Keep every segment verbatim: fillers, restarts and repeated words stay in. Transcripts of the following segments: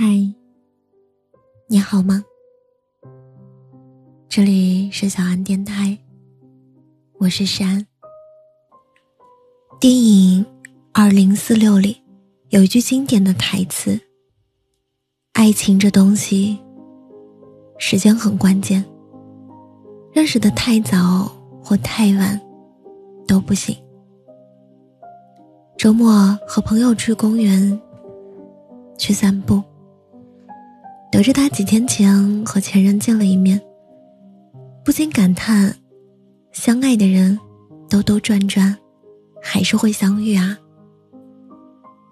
嗨，你好吗？这里是小安电台，我是山。电影二零四六里有一句经典的台词，爱情这东西时间很关键，认识的太早或太晚都不行。周末和朋友去公园去散步，得知他几天前和前任见了一面，不禁感叹，相爱的人兜兜转转还是会相遇啊。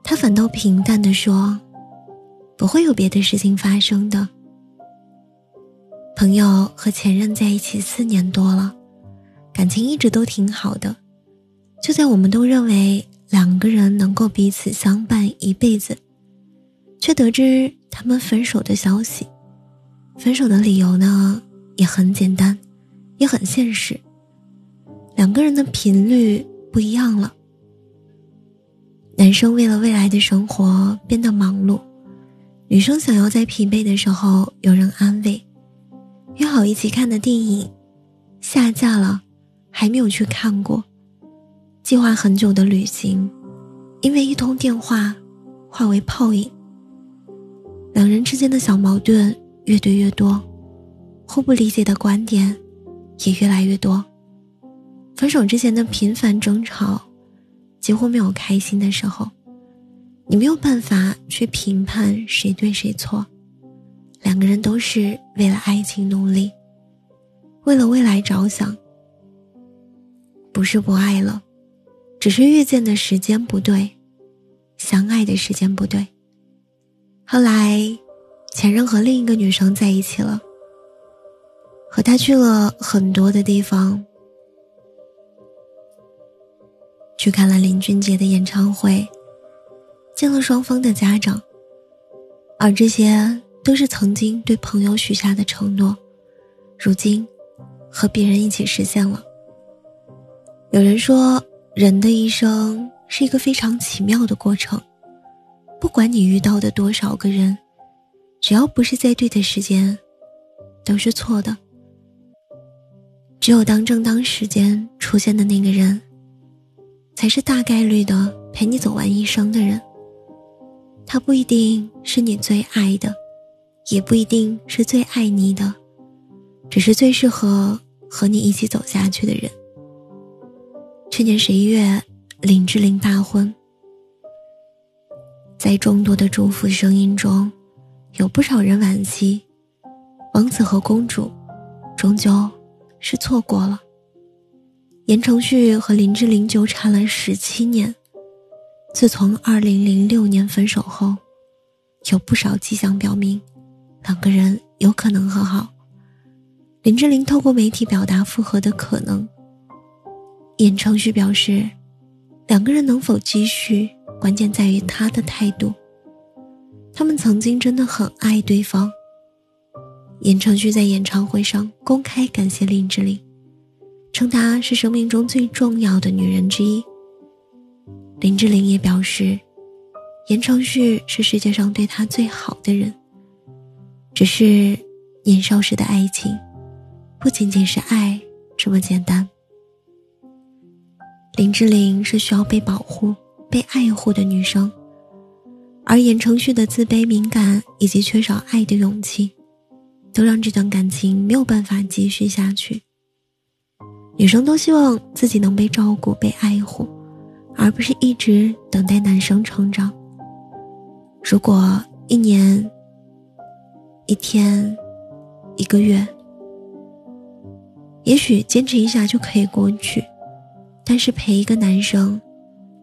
他反倒平淡地说，不会有别的事情发生的。朋友和前任在一起四年多了，感情一直都挺好的，就在我们都认为两个人能够彼此相伴一辈子，却得知他们分手的消息。分手的理由呢，也很简单，也很现实，两个人的频率不一样了。男生为了未来的生活变得忙碌，女生想要在疲惫的时候有人安慰。约好一起看的电影下架了，还没有去看过。计划很久的旅行因为一通电话化为泡影。两人之间的小矛盾越堆越多，互不理解的观点也越来越多。分手之前的频繁争吵，几乎没有开心的时候，你没有办法去评判谁对谁错。两个人都是为了爱情努力，为了未来着想，不是不爱了，只是遇见的时间不对，相爱的时间不对。后来前任和另一个女生在一起了，和他去了很多的地方，去看了林俊杰的演唱会，见了双方的家长，而这些都是曾经对朋友许下的承诺，如今和别人一起实现了。有人说，人的一生是一个非常奇妙的过程，不管你遇到的多少个人，只要不是在对的时间，都是错的。只有当正当时间出现的那个人，才是大概率的陪你走完一生的人。他不一定是你最爱的，也不一定是最爱你的，只是最适合和你一起走下去的人。去年十一月，林志玲大婚，在众多的祝福声音中，有不少人惋惜，王子和公主终究是错过了。言承旭和林志玲纠缠了十七年，自从二零零六年分手后，有不少迹象表明两个人有可能和好。林志玲透过媒体表达复合的可能，言承旭表示，两个人能否继续关键在于他的态度。他们曾经真的很爱对方。言承旭在演唱会上公开感谢林志玲，称她是生命中最重要的女人之一。林志玲也表示，言承旭是世界上对她最好的人。只是年少时的爱情不仅仅是爱这么简单。林志玲是需要被保护被爱护的女生，而言承旭的自卑敏感以及缺少爱的勇气，都让这段感情没有办法继续下去。女生都希望自己能被照顾被爱护，而不是一直等待男生成长。如果一年一天一个月，也许坚持一下就可以过去，但是陪一个男生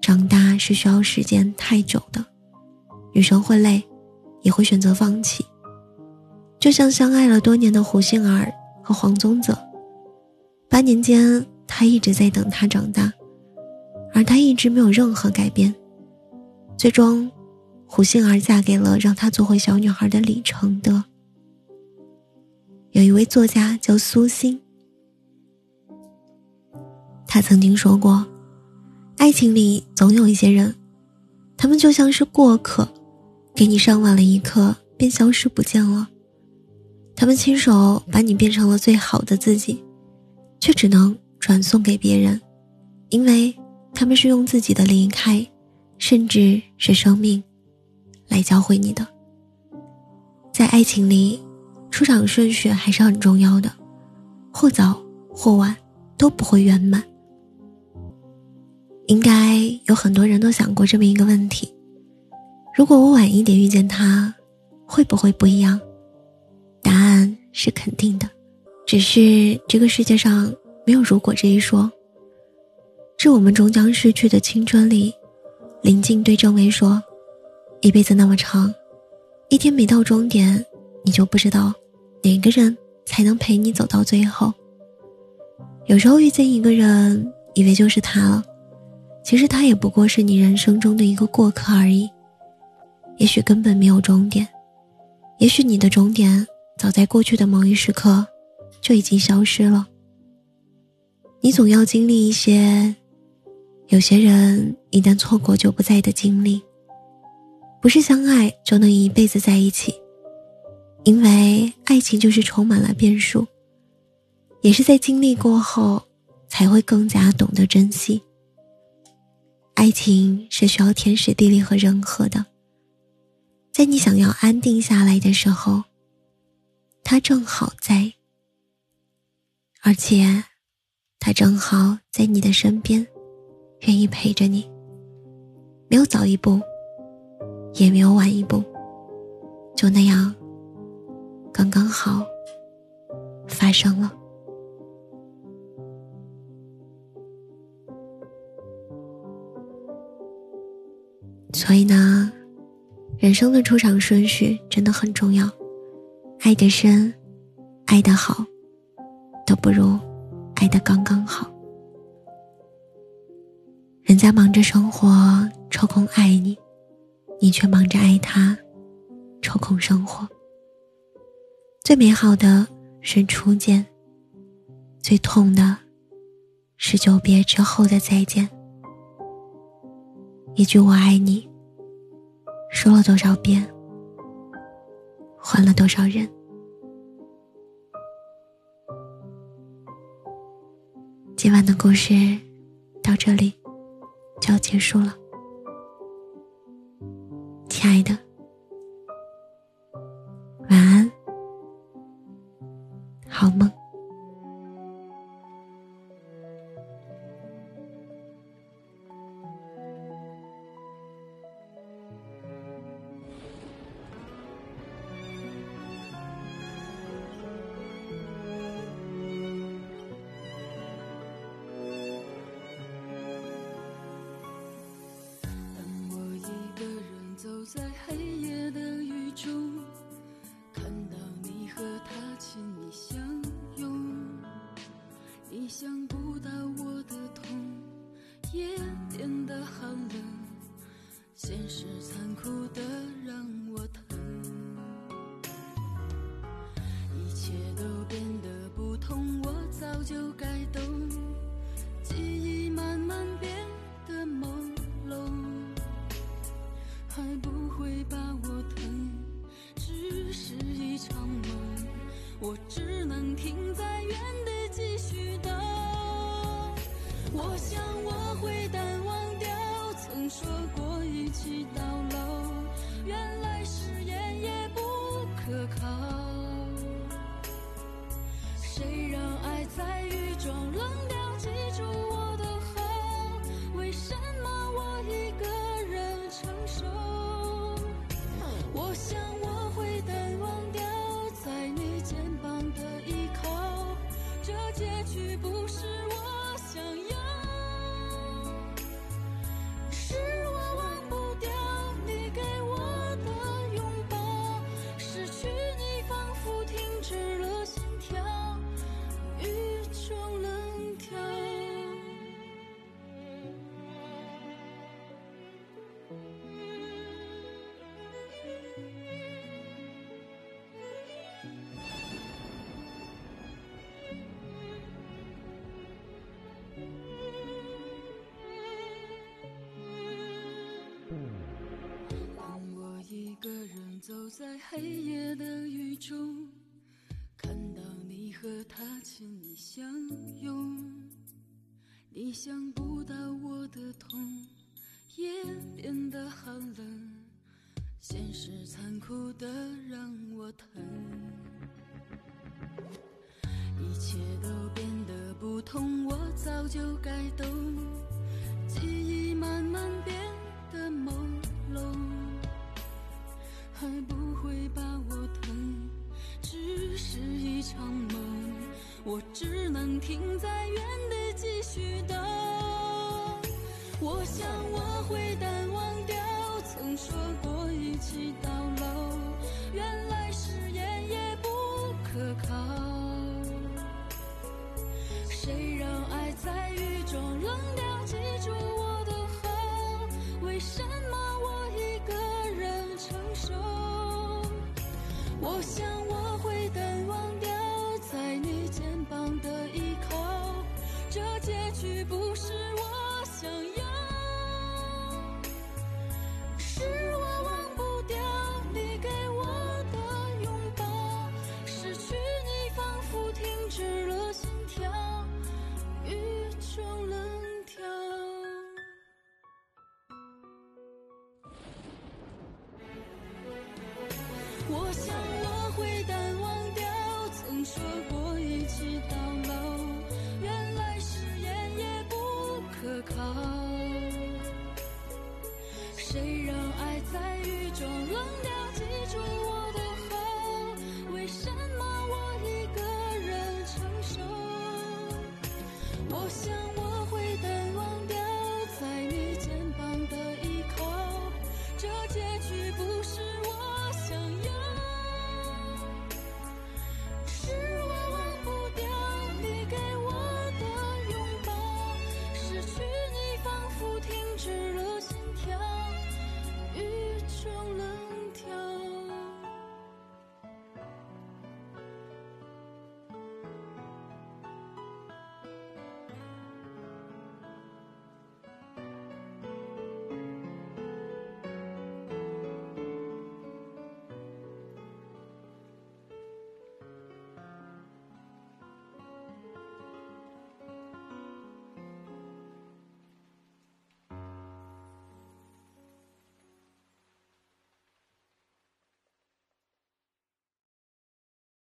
长大是需要时间太久的，女生会累，也会选择放弃。就像相爱了多年的胡杏儿和黄宗泽，八年间他一直在等她长大，而他一直没有任何改变。最终，胡杏儿嫁给了让她做回小女孩的李承德。有一位作家叫苏欣，他曾经说过，爱情里总有一些人，他们就像是过客，给你上完了一课便消失不见了。他们亲手把你变成了最好的自己，却只能转送给别人，因为他们是用自己的离开，甚至是生命，来教会你的。在爱情里，出场顺序还是很重要的，或早或晚都不会圆满。应该有很多人都想过这么一个问题，如果我晚一点遇见他，会不会不一样？答案是肯定的，只是这个世界上没有如果这一说。致我们终将逝去的青春里，林静对郑薇说，一辈子那么长，一天没到终点，你就不知道哪个人才能陪你走到最后。有时候遇见一个人，以为就是他了，其实他也不过是你人生中的一个过客而已。也许根本没有终点，也许你的终点早在过去的某一时刻就已经消失了。你总要经历一些有些人一旦错过就不在的经历，不是相爱就能一辈子在一起，因为爱情就是充满了变数，也是在经历过后才会更加懂得珍惜。爱情是需要天时地利和人和的，在你想要安定下来的时候，他正好在，而且他正好在你的身边，愿意陪着你，没有早一步，也没有晚一步，就那样刚刚好发生了。所以呢，人生的出场顺序真的很重要，爱得深爱得好都不如爱得刚刚好。人家忙着生活抽空爱你，你却忙着爱他抽空生活。最美好的是初见，最痛的是久别之后的再见。一句我爱你，说了多少遍，换了多少人。今晚的故事到这里就要结束了，亲爱的，晚安，好梦。在黑夜的雨中，看到你和他亲密相拥，你想不到我的痛，夜变得寒冷，现实残酷的让我疼，一切都变得不同，我早就该懂，记忆慢慢变得朦胧，还不会把我疼，只是一场梦，我只能停在原地继续等。我想我会淡忘掉曾说过一起到老，原来誓言也不可靠，谁让爱在雨中冷掉记住我的好，为什么我一个人承受，我想我会淡忘掉在你肩膀的依靠，这结局不是我想要，是我忘不掉你给我的拥抱，失去你仿佛停止了心跳，雨中冷掉。Thank you. 黑夜的雨中，看到你和他亲密相拥。你想不到我的痛也变得寒冷，现实残酷的让我疼。一切都变得不同，我早就该懂，记忆慢慢变得朦胧，还不会把我疼，只是一场梦，我只能停在原地继续等。我想我会淡忘掉曾说过一起到老，原来誓言也不可靠。谁让爱在雨中冷掉，记住我的好，为什么我一个人承受？我想我会淡忘掉在你肩膀的依靠，这结局不是我想要，是我忘不掉你给我的拥抱，失去你仿佛停止了心跳，雨中冷跳。我想